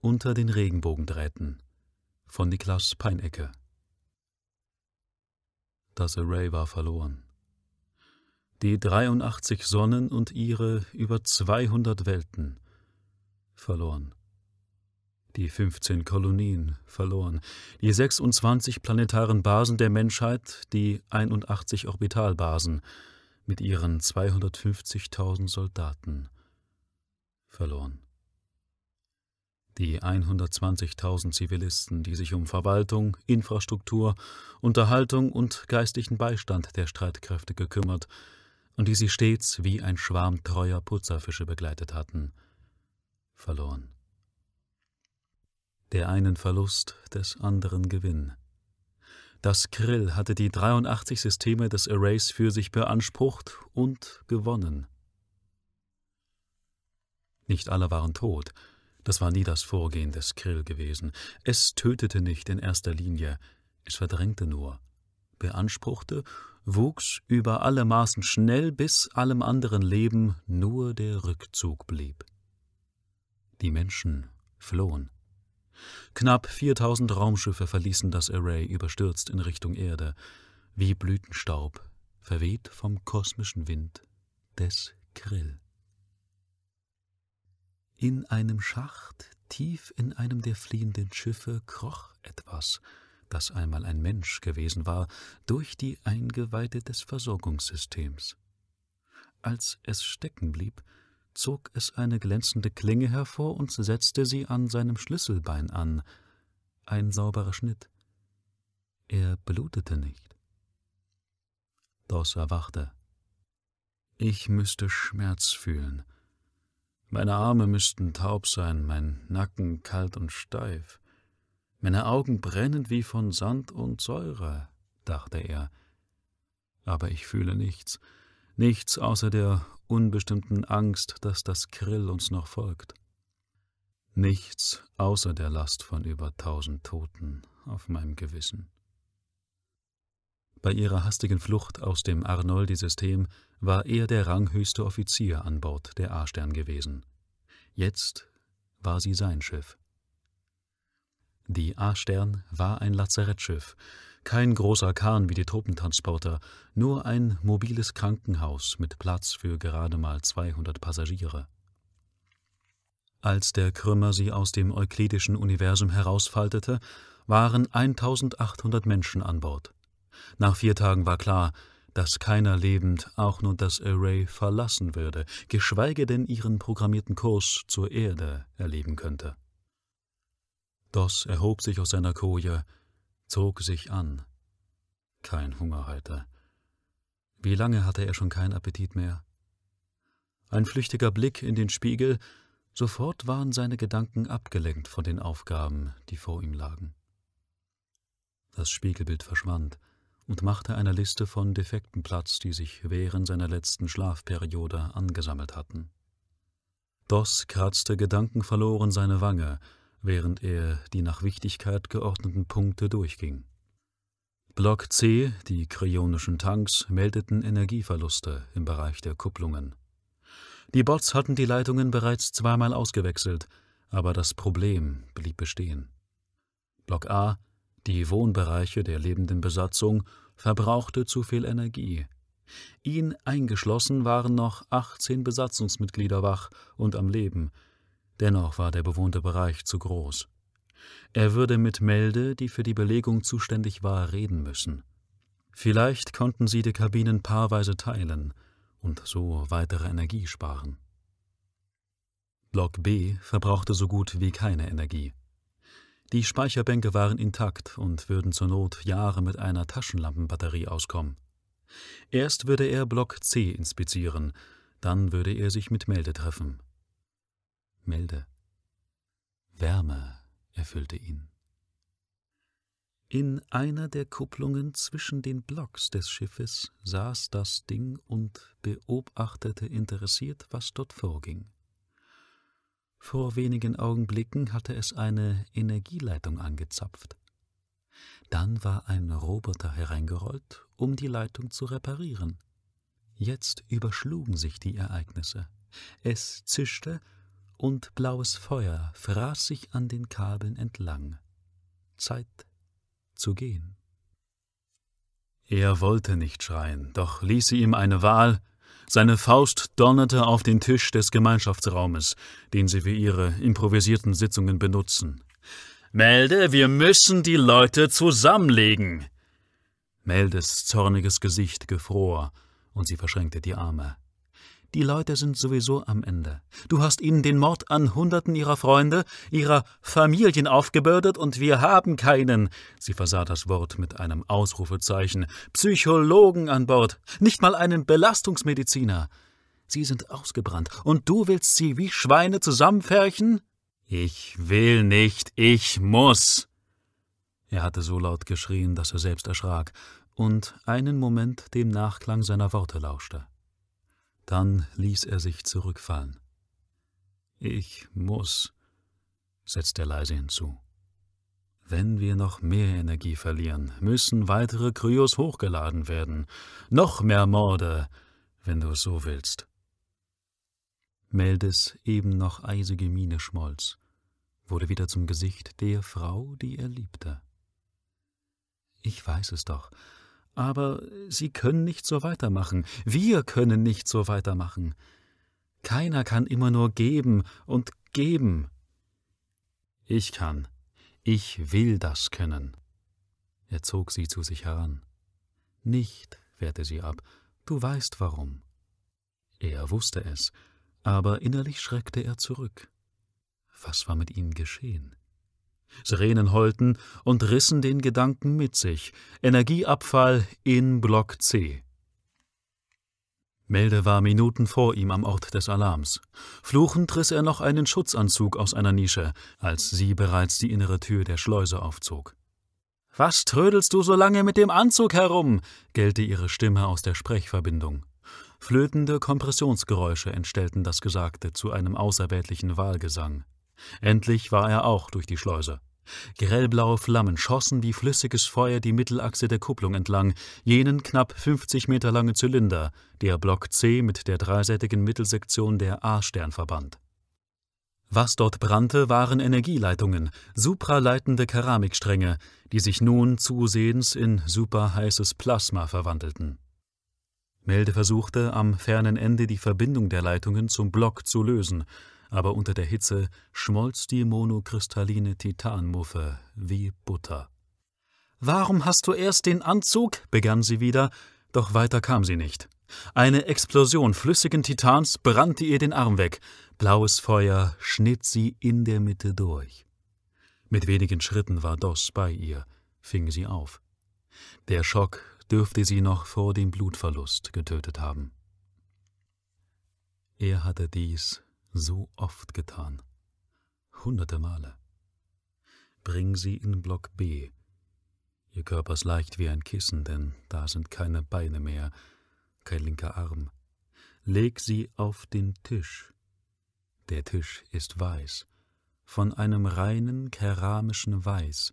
Unter den Regenbogendrähten von Niklas Peinecke. Das Array war verloren. Die 83 Sonnen und ihre über 200 Welten verloren. Die 15 Kolonien verloren. Die 26 planetaren Basen der Menschheit, die 81 Orbitalbasen mit ihren 250.000 Soldaten verloren. Die 120.000 Zivilisten, die sich um Verwaltung, Infrastruktur, Unterhaltung und geistlichen Beistand der Streitkräfte gekümmert und die sie stets wie ein Schwarm treuer Putzerfische begleitet hatten, verloren. Der einen Verlust, des anderen Gewinn. Das Krill hatte die 83 Systeme des Arrays für sich beansprucht und gewonnen. Nicht alle waren tot. Das war nie das Vorgehen des Krill gewesen. Es tötete nicht in erster Linie, es verdrängte nur, beanspruchte, wuchs über alle Maßen schnell, bis allem anderen Leben nur der Rückzug blieb. Die Menschen flohen. Knapp 4000 Raumschiffe verließen das Array überstürzt in Richtung Erde, wie Blütenstaub, verweht vom kosmischen Wind des Krill. In einem Schacht, tief in einem der fliehenden Schiffe, kroch etwas, das einmal ein Mensch gewesen war, durch die Eingeweide des Versorgungssystems. Als es stecken blieb, zog es eine glänzende Klinge hervor und setzte sie an seinem Schlüsselbein an. Ein sauberer Schnitt. Er blutete nicht. Doss erwachte. Ich müsste Schmerz fühlen. Meine Arme müssten taub sein, mein Nacken kalt und steif, meine Augen brennend wie von Sand und Säure, dachte er. Aber ich fühle nichts, nichts außer der unbestimmten Angst, dass das Krill uns noch folgt. Nichts außer der Last von über 1000 Toten auf meinem Gewissen. Bei ihrer hastigen Flucht aus dem Arnoldi-System war er der ranghöchste Offizier an Bord der A-Stern gewesen. Jetzt war sie sein Schiff. Die A-Stern war ein Lazarettschiff, kein großer Kahn wie die Truppentransporter, nur ein mobiles Krankenhaus mit Platz für gerade mal 200 Passagiere. Als der Krümmer sie aus dem euklidischen Universum herausfaltete, waren 1800 Menschen an Bord. Nach 4 Tagen war klar, dass keiner lebend auch nur das Array verlassen würde, geschweige denn ihren programmierten Kurs zur Erde erleben könnte. Doss erhob sich aus seiner Koje, zog sich an. Kein Hunger heute. Wie lange hatte er schon keinen Appetit mehr? Ein flüchtiger Blick in den Spiegel, sofort waren seine Gedanken abgelenkt von den Aufgaben, die vor ihm lagen. Das Spiegelbild verschwand und machte eine Liste von Defekten Platz, die sich während seiner letzten Schlafperiode angesammelt hatten. Doss kratzte gedankenverloren seine Wange, während er die nach Wichtigkeit geordneten Punkte durchging. Block C, die kryonischen Tanks, meldeten Energieverluste im Bereich der Kupplungen. Die Bots hatten die Leitungen bereits 2-mal ausgewechselt, aber das Problem blieb bestehen. Block A, die Wohnbereiche der lebenden Besatzung, verbrauchte zu viel Energie. Ihn eingeschlossen waren noch 18 Besatzungsmitglieder wach und am Leben. Dennoch war der bewohnte Bereich zu groß. Er würde mit Melde, die für die Belegung zuständig war, reden müssen. Vielleicht konnten sie die Kabinen paarweise teilen und so weitere Energie sparen. Block B verbrauchte so gut wie keine Energie. Die Speicherbänke waren intakt und würden zur Not Jahre mit einer Taschenlampenbatterie auskommen. Erst würde er Block C inspizieren, dann würde er sich mit Melde treffen. Melde. Wärme erfüllte ihn. In einer der Kupplungen zwischen den Blocks des Schiffes saß das Ding und beobachtete interessiert, was dort vorging. Vor wenigen Augenblicken hatte es eine Energieleitung angezapft. Dann war ein Roboter hereingerollt, um die Leitung zu reparieren. Jetzt überschlugen sich die Ereignisse. Es zischte und blaues Feuer fraß sich an den Kabeln entlang. Zeit zu gehen. Er wollte nicht schreien, doch ließ sie ihm eine Wahl. Seine Faust donnerte auf den Tisch des Gemeinschaftsraumes, den sie für ihre improvisierten Sitzungen benutzen. »Melde, wir müssen die Leute zusammenlegen!« Meldes zorniges Gesicht gefror, und sie verschränkte die Arme. »Die Leute sind sowieso am Ende. Du hast ihnen den Mord an Hunderten ihrer Freunde, ihrer Familien aufgebürdet, und wir haben keinen«, sie versah das Wort mit einem Ausrufezeichen, »Psychologen an Bord, nicht mal einen Belastungsmediziner. Sie sind ausgebrannt, und du willst sie wie Schweine zusammenpferchen?« »Ich will nicht, ich muss!« Er hatte so laut geschrien, dass er selbst erschrak und einen Moment dem Nachklang seiner Worte lauschte. Dann ließ er sich zurückfallen. »Ich muss«, setzte er leise hinzu. »Wenn wir noch mehr Energie verlieren, müssen weitere Kryos hochgeladen werden. Noch mehr Morde, wenn du es so willst.« Meldes eben noch eisige Miene schmolz, wurde wieder zum Gesicht der Frau, die er liebte. »Ich weiß es doch, aber Sie können nicht so weitermachen. Wir können nicht so weitermachen. Keiner kann immer nur geben und geben.« »Ich kann. Ich will das können.« Er zog sie zu sich heran. »Nicht«, wehrte sie ab, »du weißt warum.« Er wusste es, aber innerlich schreckte er zurück. Was war mit ihnen geschehen? Sirenen heulten und rissen den Gedanken mit sich. Energieabfall in Block C. Melde war Minuten vor ihm am Ort des Alarms. Fluchend riss er noch einen Schutzanzug aus einer Nische, als sie bereits die innere Tür der Schleuse aufzog. »Was trödelst du so lange mit dem Anzug herum?« gellte ihre Stimme aus der Sprechverbindung. Flötende Kompressionsgeräusche entstellten das Gesagte zu einem außerweltlichen Wahlgesang. Endlich war er auch durch die Schleuse. Grellblaue Flammen schossen wie flüssiges Feuer die Mittelachse der Kupplung entlang, jenen knapp 50 Meter lange Zylinder, der Block C mit der dreiseitigen Mittelsektion der A-Stern verband. Was dort brannte, waren Energieleitungen, supraleitende Keramikstränge, die sich nun zusehends in superheißes Plasma verwandelten. Melde versuchte, am fernen Ende die Verbindung der Leitungen zum Block zu lösen, aber unter der Hitze schmolz die monokristalline Titanmuffe wie Butter. »Warum hast du erst den Anzug?« begann sie wieder, doch weiter kam sie nicht. Eine Explosion flüssigen Titans brannte ihr den Arm weg. Blaues Feuer schnitt sie in der Mitte durch. Mit wenigen Schritten war Doss bei ihr, fing sie auf. Der Schock dürfte sie noch vor dem Blutverlust getötet haben. Er hatte dies so oft getan. Hunderte Male. Bring sie in Block B. Ihr Körper ist leicht wie ein Kissen, denn da sind keine Beine mehr, kein linker Arm. Leg sie auf den Tisch. Der Tisch ist weiß, von einem reinen keramischen Weiß,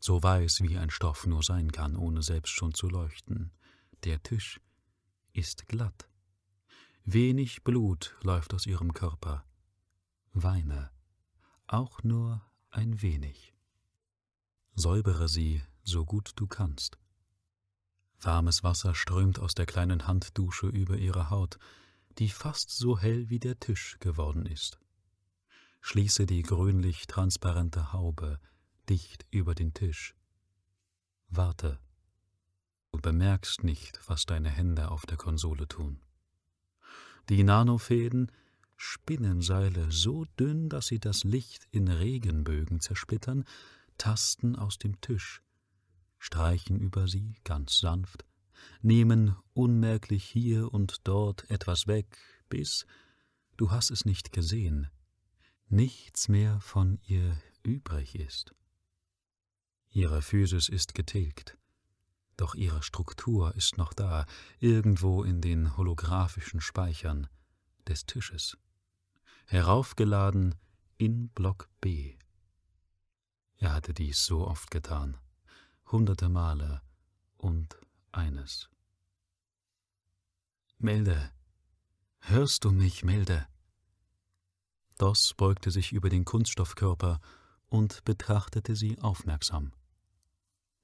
so weiß, wie ein Stoff nur sein kann, ohne selbst schon zu leuchten. Der Tisch ist glatt. Wenig Blut läuft aus ihrem Körper. Weine, auch nur ein wenig. Säubere sie, so gut du kannst. Warmes Wasser strömt aus der kleinen Handdusche über ihre Haut, die fast so hell wie der Tisch geworden ist. Schließe die grünlich-transparente Haube dicht über den Tisch. Warte. Du bemerkst nicht, was deine Hände auf der Konsole tun. Die Nanofäden spinnen Seile so dünn, dass sie das Licht in Regenbögen zersplittern, tasten aus dem Tisch, streichen über sie ganz sanft, nehmen unmerklich hier und dort etwas weg, bis, du hast es nicht gesehen, nichts mehr von ihr übrig ist. Ihre Physis ist getilgt, doch ihre Struktur ist noch da, irgendwo in den holographischen Speichern des Tisches. Heraufgeladen in Block B. Er hatte dies so oft getan, hunderte Male und eines. »Melde, hörst du mich, Melde?« Doss beugte sich über den Kunststoffkörper und betrachtete sie aufmerksam.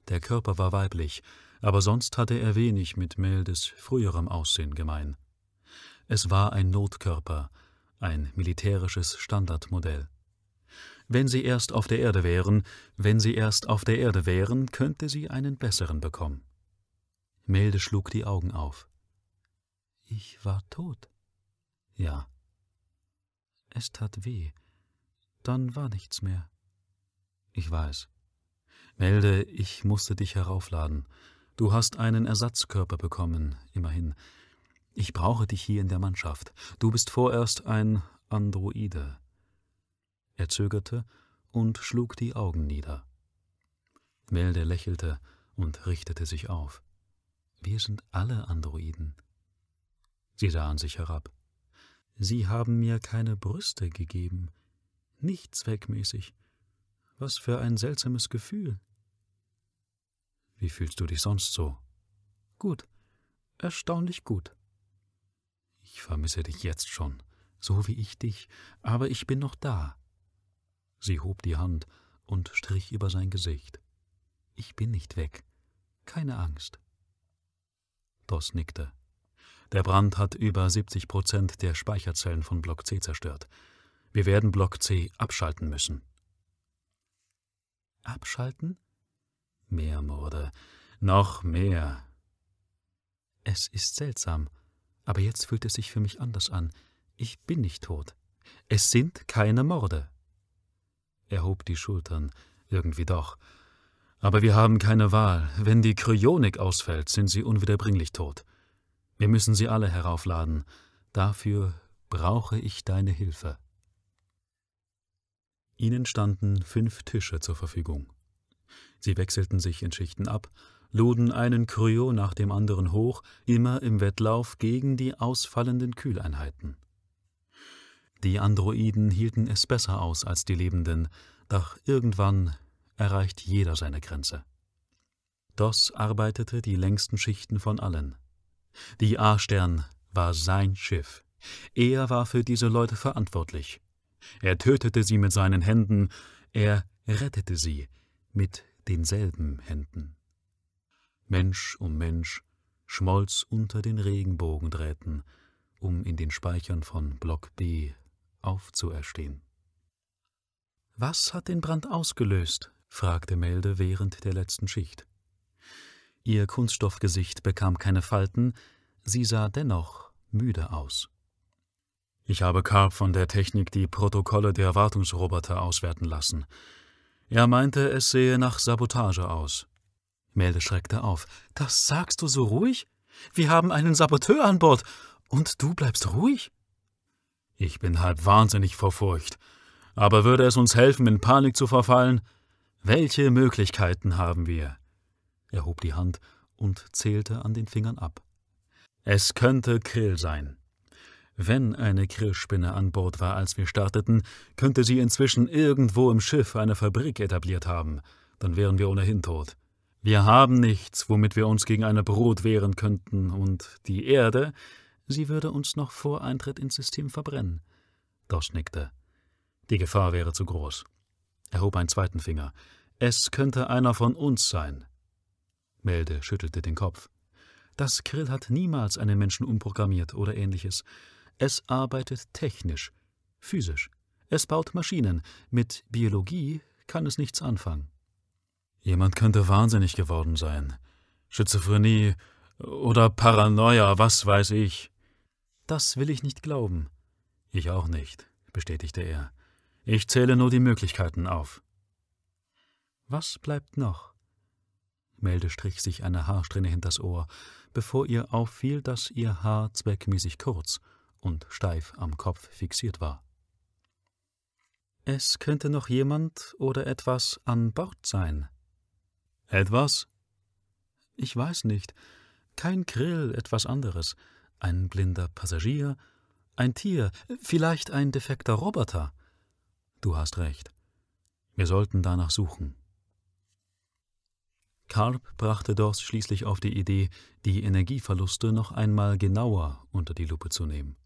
Der Körper war weiblich, aber sonst hatte er wenig mit Meldes früherem Aussehen gemein. Es war ein Notkörper, ein militärisches Standardmodell. Wenn sie erst auf der Erde wären, könnte sie einen besseren bekommen. Melde schlug die Augen auf. »Ich war tot.« »Ja.« »Es tat weh. Dann war nichts mehr.« »Ich weiß. Melde, ich musste dich heraufladen. Du hast einen Ersatzkörper bekommen, immerhin. Ich brauche dich hier in der Mannschaft. Du bist vorerst ein Androide.« Er zögerte und schlug die Augen nieder. Melde lächelte und richtete sich auf. »Wir sind alle Androiden.« Sie sahen sich herab. »Sie haben mir keine Brüste gegeben. Nicht zweckmäßig. Was für ein seltsames Gefühl.« »Wie fühlst du dich sonst so?« »Gut. Erstaunlich gut.« »Ich vermisse dich jetzt schon, so wie ich dich, aber ich bin noch da.« Sie hob die Hand und strich über sein Gesicht. »Ich bin nicht weg. Keine Angst.« Doss nickte. »Der Brand hat über 70% der Speicherzellen von Block C zerstört. Wir werden Block C abschalten müssen.« »Abschalten?« »Mehr Morde. Noch mehr.« »Es ist seltsam, aber jetzt fühlt es sich für mich anders an. Ich bin nicht tot. Es sind keine Morde.« Er hob die Schultern, irgendwie doch. »Aber wir haben keine Wahl. Wenn die Kryonik ausfällt, sind sie unwiederbringlich tot. Wir müssen sie alle heraufladen. Dafür brauche ich deine Hilfe.« Ihnen standen 5 Tische zur Verfügung. Sie wechselten sich in Schichten ab, luden einen Kryo nach dem anderen hoch, immer im Wettlauf gegen die ausfallenden Kühleinheiten. Die Androiden hielten es besser aus als die Lebenden, doch irgendwann erreicht jeder seine Grenze. Doss arbeitete die längsten Schichten von allen. Die A-Stern war sein Schiff. Er war für diese Leute verantwortlich. Er tötete sie mit seinen Händen, er rettete sie mit denselben Händen. Mensch um Mensch schmolz unter den Regenbogendrähten, um in den Speichern von Block B aufzuerstehen. »Was hat den Brand ausgelöst?« fragte Melde während der letzten Schicht. Ihr Kunststoffgesicht bekam keine Falten, sie sah dennoch müde aus. »Ich habe Karp von der Technik die Protokolle der Wartungsroboter auswerten lassen. Er meinte, es sehe nach Sabotage aus.« Melde schreckte auf. »Das sagst du so ruhig? Wir haben einen Saboteur an Bord und du bleibst ruhig?« »Ich bin halb wahnsinnig vor Furcht. Aber würde es uns helfen, in Panik zu verfallen? Welche Möglichkeiten haben wir?« Er hob die Hand und zählte an den Fingern ab. »Es könnte Krill sein. Wenn eine Krillspinne an Bord war, als wir starteten, könnte sie inzwischen irgendwo im Schiff eine Fabrik etabliert haben. Dann wären wir ohnehin tot. Wir haben nichts, womit wir uns gegen eine Brut wehren könnten. Und die Erde, sie würde uns noch vor Eintritt ins System verbrennen.« Doss nickte. Die Gefahr wäre zu groß. Er hob einen zweiten Finger. »Es könnte einer von uns sein.« Melde schüttelte den Kopf. »Das Krill hat niemals einen Menschen umprogrammiert oder Ähnliches. Es arbeitet technisch, physisch. Es baut Maschinen. Mit Biologie kann es nichts anfangen.« »Jemand könnte wahnsinnig geworden sein. Schizophrenie oder Paranoia, was weiß ich.« »Das will ich nicht glauben.« »Ich auch nicht«, bestätigte er. »Ich zähle nur die Möglichkeiten auf.« »Was bleibt noch?« Melde strich sich eine Haarsträhne hinters Ohr, bevor ihr auffiel, dass ihr Haar zweckmäßig kurz und steif am Kopf fixiert war. »Es könnte noch jemand oder etwas an Bord sein.« »Etwas?« »Ich weiß nicht. Kein Grill, etwas anderes. Ein blinder Passagier, ein Tier, vielleicht ein defekter Roboter.« »Du hast recht. Wir sollten danach suchen.« Karp brachte Doss schließlich auf die Idee, die Energieverluste noch einmal genauer unter die Lupe zu nehmen.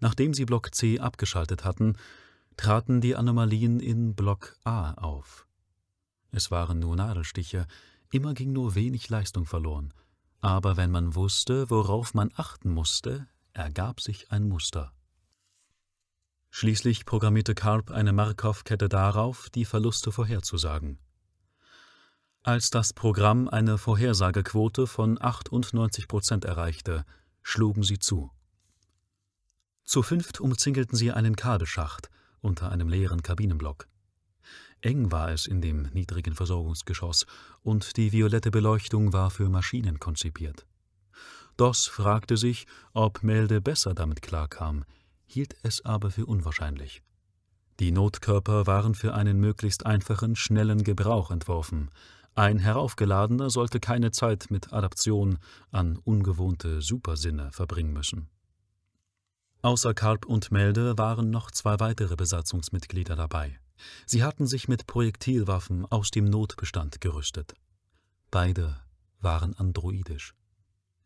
Nachdem sie Block C abgeschaltet hatten, traten die Anomalien in Block A auf. Es waren nur Nadelstiche, immer ging nur wenig Leistung verloren. Aber wenn man wusste, worauf man achten musste, ergab sich ein Muster. Schließlich programmierte Karp eine Markov-Kette darauf, die Verluste vorherzusagen. Als das Programm eine Vorhersagequote von 98% erreichte, schlugen sie zu. Zu fünft umzingelten sie einen Kabelschacht unter einem leeren Kabinenblock. Eng war es in dem niedrigen Versorgungsgeschoss und die violette Beleuchtung war für Maschinen konzipiert. DOS fragte sich, ob Melde besser damit klarkam, hielt es aber für unwahrscheinlich. Die Notkörper waren für einen möglichst einfachen, schnellen Gebrauch entworfen. Ein Heraufgeladener sollte keine Zeit mit Adaption an ungewohnte Supersinne verbringen müssen. Außer Karp und Melde waren noch zwei weitere Besatzungsmitglieder dabei. Sie hatten sich mit Projektilwaffen aus dem Notbestand gerüstet. Beide waren androidisch.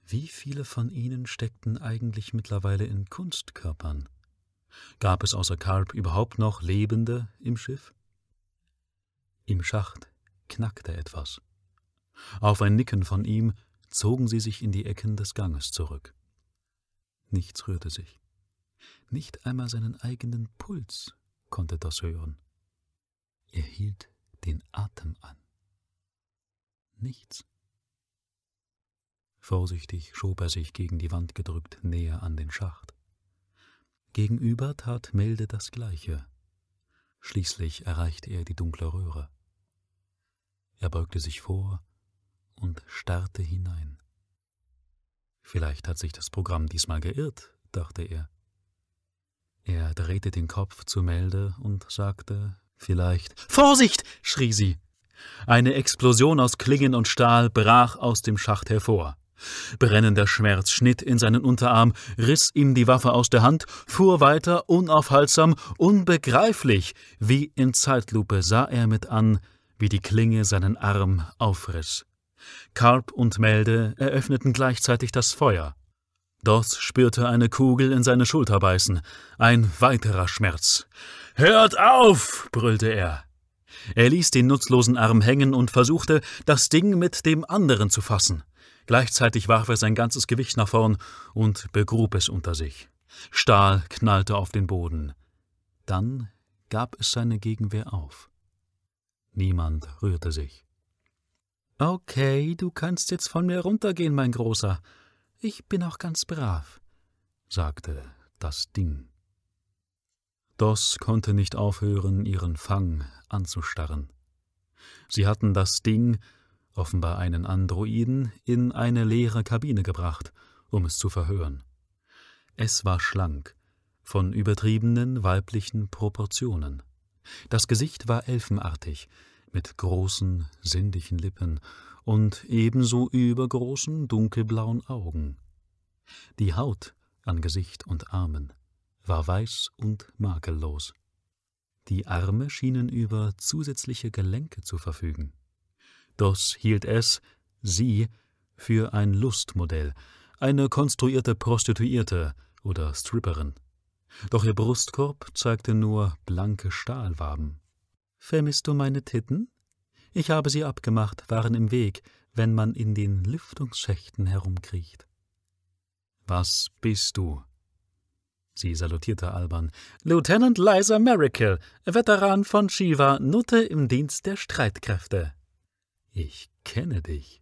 Wie viele von ihnen steckten eigentlich mittlerweile in Kunstkörpern? Gab es außer Karp überhaupt noch Lebende im Schiff? Im Schacht knackte etwas. Auf ein Nicken von ihm zogen sie sich in die Ecken des Ganges zurück. Nichts rührte sich. Nicht einmal seinen eigenen Puls konnte das hören. Er hielt den Atem an. Nichts. Vorsichtig schob er sich gegen die Wand gedrückt näher an den Schacht. Gegenüber tat Melde das Gleiche. Schließlich erreichte er die dunkle Röhre. Er beugte sich vor und starrte hinein. Vielleicht hat sich das Programm diesmal geirrt, dachte er. Er drehte den Kopf zu Melde und sagte, vielleicht... »Vorsicht!« schrie sie. Eine Explosion aus Klingen und Stahl brach aus dem Schacht hervor. Brennender Schmerz schnitt in seinen Unterarm, riss ihm die Waffe aus der Hand, fuhr weiter, unaufhaltsam, unbegreiflich. Wie in Zeitlupe sah er mit an, wie die Klinge seinen Arm aufriss. Karp und Melde eröffneten gleichzeitig das Feuer. DOS spürte eine Kugel in seine Schulter beißen. Ein weiterer Schmerz. »Hört auf!« brüllte er. Er ließ den nutzlosen Arm hängen und versuchte, das Ding mit dem anderen zu fassen. Gleichzeitig warf er sein ganzes Gewicht nach vorn und begrub es unter sich. Stahl knallte auf den Boden. Dann gab es seine Gegenwehr auf. Niemand rührte sich. »Okay, du kannst jetzt von mir runtergehen, mein Großer. Ich bin auch ganz brav«, sagte das Ding. DOS konnte nicht aufhören, ihren Fang anzustarren. Sie hatten das Ding, offenbar einen Androiden, in eine leere Kabine gebracht, um es zu verhören. Es war schlank, von übertriebenen weiblichen Proportionen. Das Gesicht war elfenartig, mit großen, sinnlichen Lippen und ebenso übergroßen, dunkelblauen Augen. Die Haut an Gesicht und Armen war weiß und makellos. Die Arme schienen über zusätzliche Gelenke zu verfügen. DOS hielt es, sie, für ein Lustmodell, eine konstruierte Prostituierte oder Stripperin. Doch ihr Brustkorb zeigte nur blanke Stahlwaben. »Vermisst du meine Titten? Ich habe sie abgemacht, waren im Weg, wenn man in den Lüftungsschächten herumkriecht.« »Was bist du?« Sie salutierte albern. »Lieutenant Liza Merrickel, Veteran von Shiva, Nutte im Dienst der Streitkräfte.« »Ich kenne dich.«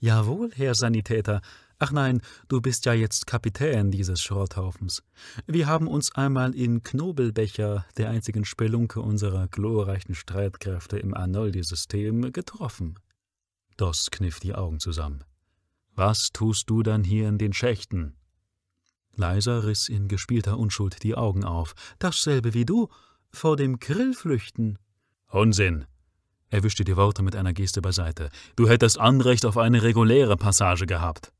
»Jawohl, Herr Sanitäter. Ach nein, du bist ja jetzt Kapitän dieses Schrotthaufens. Wir haben uns einmal in Knobelbecher, der einzigen Spelunke unserer glorreichen Streitkräfte im Arnoldi-System, getroffen.« DOS kniff die Augen zusammen. »Was tust du dann hier in den Schächten?« Liza riss in gespielter Unschuld die Augen auf. »Dasselbe wie du. Vor dem Krill flüchten.« »Unsinn!« Er wischte die Worte mit einer Geste beiseite. »Du hättest Anrecht auf eine reguläre Passage gehabt.«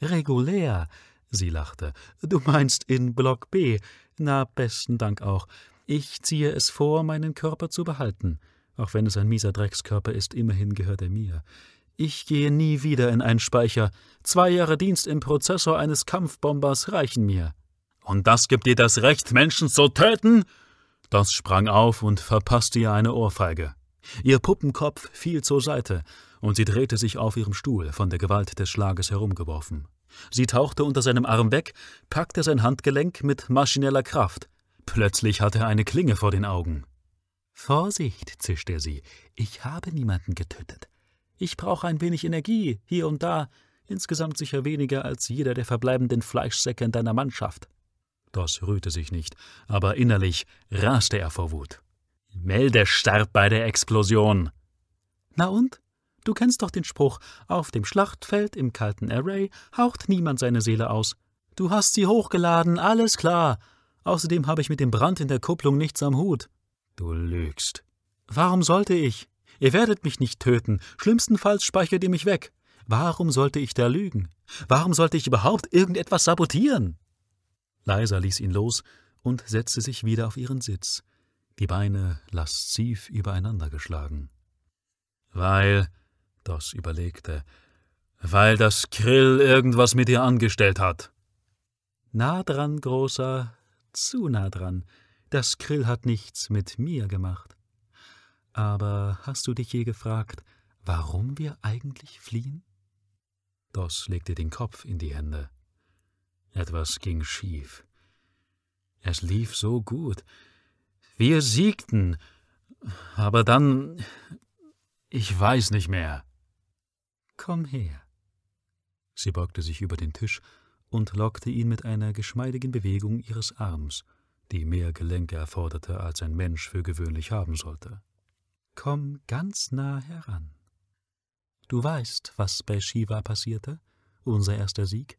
»Regulär«, sie lachte. »Du meinst in Block B. Na, besten Dank auch. Ich ziehe es vor, meinen Körper zu behalten. Auch wenn es ein mieser Dreckskörper ist, immerhin gehört er mir. Ich gehe nie wieder in einen Speicher. 2 Jahre Dienst im Prozessor eines Kampfbombers reichen mir.« Und das gibt dir das Recht, Menschen zu töten?« Das sprang auf und verpasste ihr eine Ohrfeige. Ihr Puppenkopf fiel zur Seite, und sie drehte sich auf ihrem Stuhl, von der Gewalt des Schlages herumgeworfen. Sie tauchte unter seinem Arm weg, packte sein Handgelenk mit maschineller Kraft. Plötzlich hatte er eine Klinge vor den Augen. »Vorsicht«, zischte sie, »ich habe niemanden getötet. Ich brauche ein wenig Energie, hier und da, insgesamt sicher weniger als jeder der verbleibenden Fleischsäcke in deiner Mannschaft.« Das rührte sich nicht, aber innerlich raste er vor Wut. »Melde starb bei der Explosion!« »Na und? Du kennst doch den Spruch, auf dem Schlachtfeld im kalten Array haucht niemand seine Seele aus. Du hast sie hochgeladen, alles klar. Außerdem habe ich mit dem Brand in der Kupplung nichts am Hut.« »Du lügst.« »Warum sollte ich? Ihr werdet mich nicht töten. Schlimmstenfalls speichert ihr mich weg. Warum sollte ich da lügen? Warum sollte ich überhaupt irgendetwas sabotieren?« Liza ließ ihn los und setzte sich wieder auf ihren Sitz, die Beine lasziv übereinander geschlagen. »Weil«, das überlegte, »weil das Krill irgendwas mit ihr angestellt hat.« »Nah dran, Großer, zu nah dran. Das Krill hat nichts mit mir gemacht. Aber hast du dich je gefragt, warum wir eigentlich fliehen?« Das legte den Kopf in die Hände. Etwas ging schief. Es lief so gut. Wir siegten, aber dann, ich weiß nicht mehr. »Komm her.« Sie beugte sich über den Tisch und lockte ihn mit einer geschmeidigen Bewegung ihres Arms, die mehr Gelenke erforderte, als ein Mensch für gewöhnlich haben sollte. »Komm ganz nah heran. Du weißt, was bei Shiva passierte, unser erster Sieg?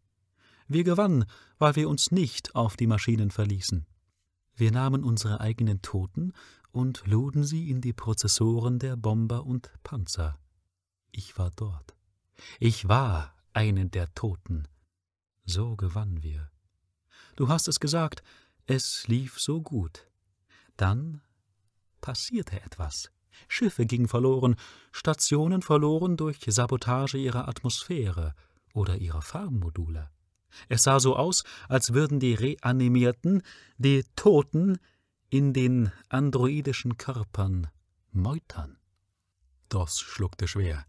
Wir gewannen, weil wir uns nicht auf die Maschinen verließen. Wir nahmen unsere eigenen Toten und luden sie in die Prozessoren der Bomber und Panzer. Ich war dort. Ich war einen der Toten. So gewannen wir. Du hast es gesagt, es lief so gut. Dann passierte etwas. Schiffe gingen verloren, Stationen verloren durch Sabotage ihrer Atmosphäre oder ihrer Farmmodule. Es sah so aus, als würden die Reanimierten, die Toten, in den androidischen Körpern meutern.« Das schluckte schwer.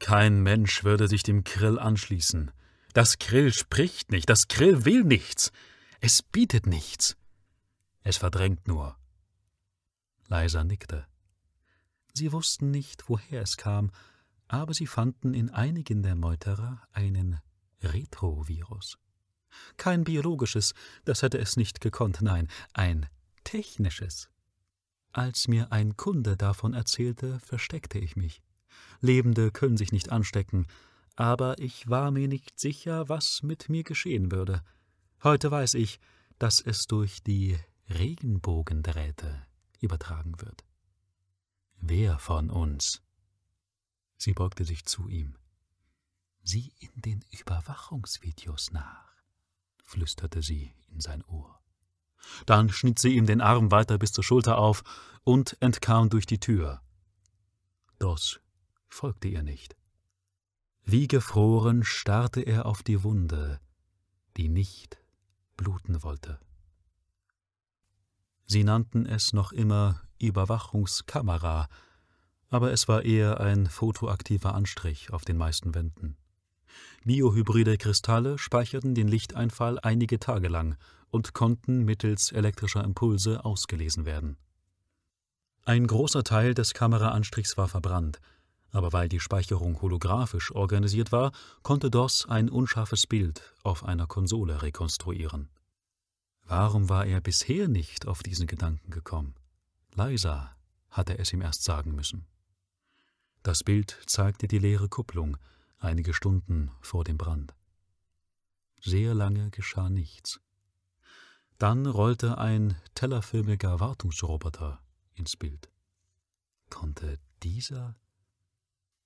Kein Mensch würde sich dem Krill anschließen. Das Krill spricht nicht, das Krill will nichts. Es bietet nichts. Es verdrängt nur. Liza nickte. Sie wussten nicht, woher es kam, aber sie fanden in einigen der Meuterer einen Retrovirus. Kein biologisches, das hätte es nicht gekonnt, nein, ein technisches. Als mir ein Kunde davon erzählte, versteckte ich mich. Lebende können sich nicht anstecken, aber ich war mir nicht sicher, was mit mir geschehen würde. Heute weiß ich, dass es durch die Regenbogendrähte übertragen wird. Wer von uns? Sie beugte sich zu ihm. Sieh in den Überwachungsvideos nach, flüsterte sie in sein Ohr. Dann schnitt sie ihm den Arm weiter bis zur Schulter auf und entkam durch die Tür. Das folgte ihr nicht. Wie gefroren starrte er auf die Wunde, die nicht bluten wollte. Sie nannten es noch immer Überwachungskamera, aber es war eher ein fotoaktiver Anstrich auf den meisten Wänden. Biohybride Kristalle speicherten den Lichteinfall einige Tage lang und konnten mittels elektrischer Impulse ausgelesen werden. Ein großer Teil des Kameraanstrichs war verbrannt, aber weil die Speicherung holographisch organisiert war, konnte DOS ein unscharfes Bild auf einer Konsole rekonstruieren. Warum war er bisher nicht auf diesen Gedanken gekommen? Liza hatte es ihm erst sagen müssen. Das Bild zeigte die leere Kupplung, einige Stunden vor dem Brand. Sehr lange geschah nichts. Dann rollte ein tellerförmiger Wartungsroboter ins Bild. Konnte dieser?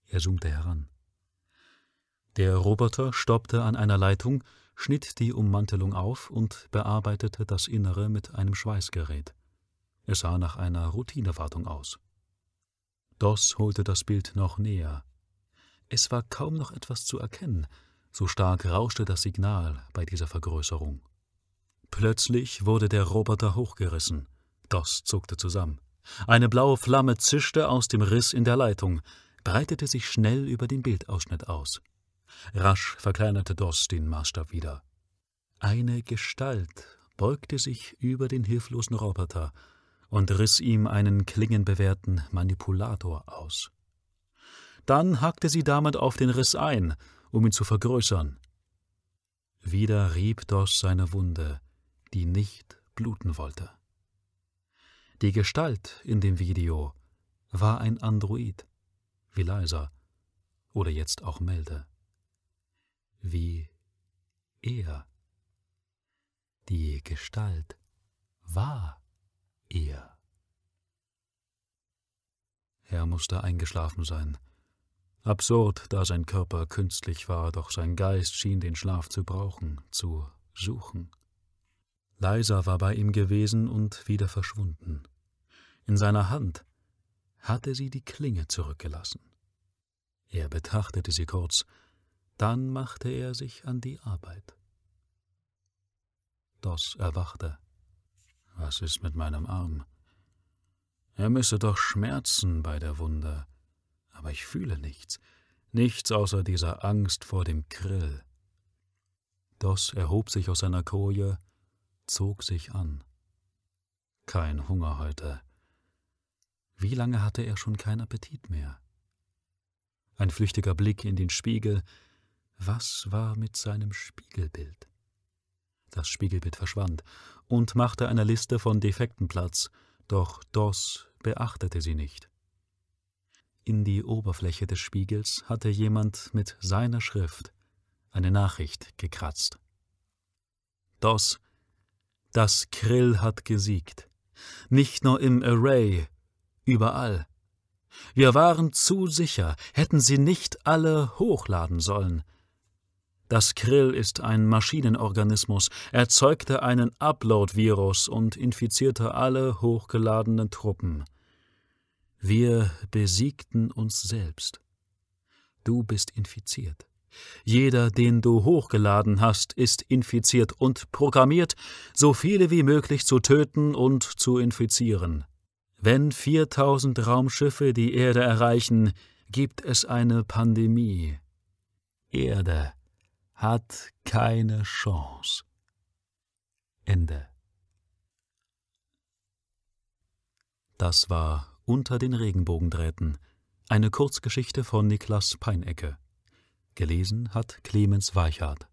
Er zoomte heran. Der Roboter stoppte an einer Leitung, schnitt die Ummantelung auf und bearbeitete das Innere mit einem Schweißgerät. Es sah nach einer Routinewartung aus. DOS holte das Bild noch näher. Es war kaum noch etwas zu erkennen, so stark rauschte das Signal bei dieser Vergrößerung. Plötzlich wurde der Roboter hochgerissen. Doss zuckte zusammen. Eine blaue Flamme zischte aus dem Riss in der Leitung, breitete sich schnell über den Bildausschnitt aus. Rasch verkleinerte Doss den Maßstab wieder. Eine Gestalt beugte sich über den hilflosen Roboter und riss ihm einen klingenbewehrten Manipulator aus. Dann hackte sie damit auf den Riss ein, um ihn zu vergrößern. Wieder rieb Doss seine Wunde, die nicht bluten wollte. Die Gestalt in dem Video war ein Android, wie Liza oder jetzt auch Melde. Wie er. Die Gestalt war er. Er musste eingeschlafen sein. Absurd, da sein Körper künstlich war, doch sein Geist schien den Schlaf zu brauchen, zu suchen. Liza war bei ihm gewesen und wieder verschwunden. In seiner Hand hatte sie die Klinge zurückgelassen. Er betrachtete sie kurz, dann machte er sich an die Arbeit. Doss erwachte. Was ist mit meinem Arm? Er müsse doch schmerzen bei der Wunde, aber ich fühle nichts, nichts außer dieser Angst vor dem Krill. Doss erhob sich aus seiner Koje, zog sich an. Kein Hunger heute. Wie lange hatte er schon keinen Appetit mehr? Ein flüchtiger Blick in den Spiegel. Was war mit seinem Spiegelbild? Das Spiegelbild verschwand und machte einer Liste von Defekten Platz, doch Doss beachtete sie nicht. In die Oberfläche des Spiegels hatte jemand mit seiner Schrift eine Nachricht gekratzt. Doss, das Krill hat gesiegt. Nicht nur im Array, überall. Wir waren zu sicher, hätten sie nicht alle hochladen sollen. Das Krill ist ein Maschinenorganismus, erzeugte einen Upload-Virus und infizierte alle hochgeladenen Truppen. Wir besiegten uns selbst. Du bist infiziert. Jeder, den du hochgeladen hast, ist infiziert und programmiert, so viele wie möglich zu töten und zu infizieren. Wenn 4000 Raumschiffe die Erde erreichen, gibt es eine Pandemie. Erde hat keine Chance. Ende. Das war Unter den Regenbogendrähten, eine Kurzgeschichte von Niklas Peinecke. Gelesen hat Clemens Weichardt.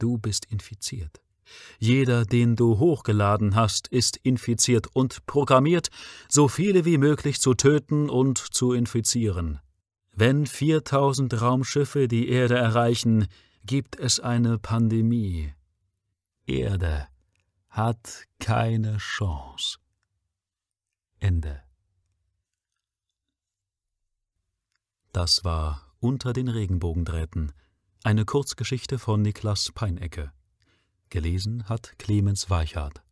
Du bist infiziert. Jeder, den du hochgeladen hast, ist infiziert und programmiert, so viele wie möglich zu töten und zu infizieren. Wenn 4000 Raumschiffe die Erde erreichen, gibt es eine Pandemie. Erde hat keine Chance. Ende. Das war Unter den Regenbogendrähten, eine Kurzgeschichte von Niklas Peinecke. Gelesen hat Clemens Weichardt.